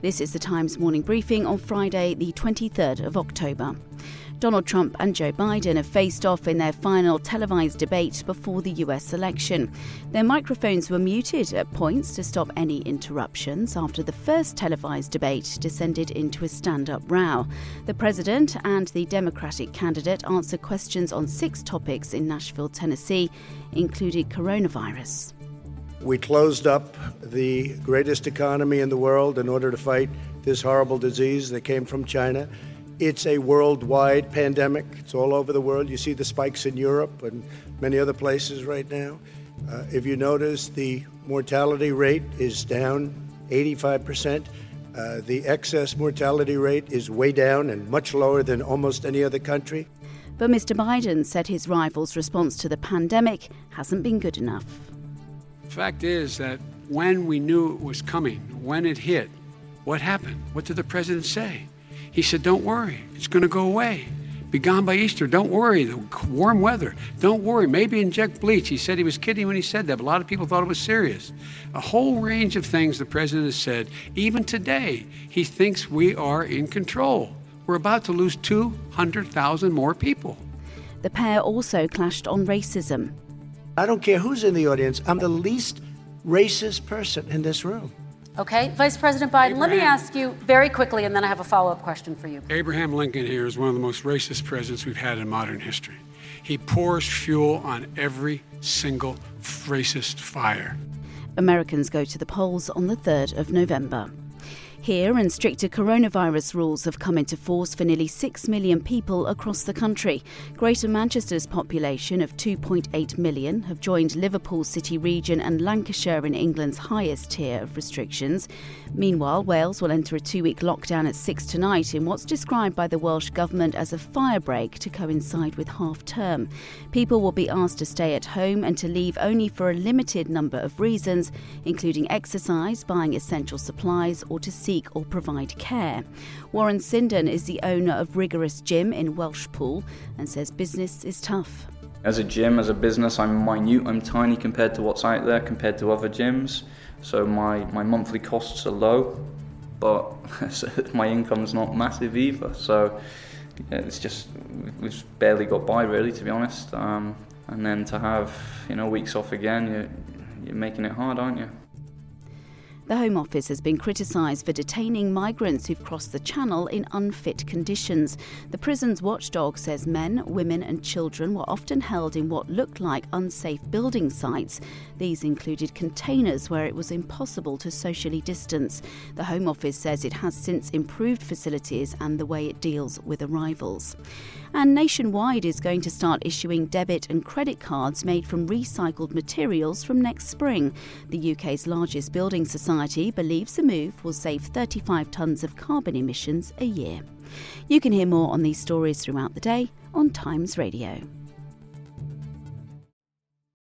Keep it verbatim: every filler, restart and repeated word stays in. This is the Times morning briefing on Friday, the twenty-third of October. Donald Trump and Joe Biden have faced off in their final televised debate before the U S election. Their microphones were muted at points to stop any interruptions after the first televised debate descended into a stand-up row. The president and the Democratic candidate answered questions on six topics in Nashville, Tennessee, including coronavirus. We closed up the greatest economy in the world in order to fight this horrible disease that came from China. It's a worldwide pandemic. It's all over the world. You see the spikes in Europe and many other places right now. Uh, if you notice, the mortality rate is down eighty-five percent. Uh, the excess mortality rate is way down and much lower than almost any other country. But Mister Biden said his rival's response to the pandemic hasn't been good enough. The fact is that when we knew it was coming, when it hit, what happened? What did the president say? He said, don't worry, it's going to go away. Be gone by Easter. Don't worry, the warm weather. Don't worry, maybe inject bleach. He said he was kidding when he said that, but a lot of people thought it was serious. A whole range of things the president has said. Even today, he thinks we are in control. We're about to lose two hundred thousand more people. The pair also clashed on racism. I don't care who's in the audience. I'm the least racist person in this room. Okay, Vice President Biden, Abraham, let me ask you very quickly, and then I have a follow-up question for you. Abraham Lincoln here is one of the most racist presidents we've had in modern history. He pours fuel on every single racist fire. Americans go to the polls on the third of November. Here, and stricter coronavirus rules have come into force for nearly six million people across the country. Greater Manchester's population of two point eight million have joined Liverpool city region and Lancashire in England's highest tier of restrictions. Meanwhile, Wales will enter a two-week lockdown at six tonight in what's described by the Welsh government as a firebreak to coincide with half-term. People will be asked to stay at home and to leave only for a limited number of reasons, including exercise, buying essential supplies, or to see or provide care. Warren Sinden is the owner of Rigorous Gym in Welshpool and says business is tough. As a gym, as a business, I'm minute, I'm tiny compared to what's out there, compared to other gyms. So my, my monthly costs are low, but my income's not massive either. So yeah, it's just, we've barely got by really, to be honest. Um, and then to have, you know, weeks off again, you're, you're making it hard, aren't you? The Home Office has been criticised for detaining migrants who've crossed the Channel in unfit conditions. The prison's watchdog says men, women and children were often held in what looked like unsafe building sites. These included containers where it was impossible to socially distance. The Home Office says it has since improved facilities and the way it deals with arrivals. And Nationwide is going to start issuing debit and credit cards made from recycled materials from next spring. The U K's largest building society Society believes the move will save thirty-five tonnes of carbon emissions a year. You can hear more on these stories throughout the day on Times Radio.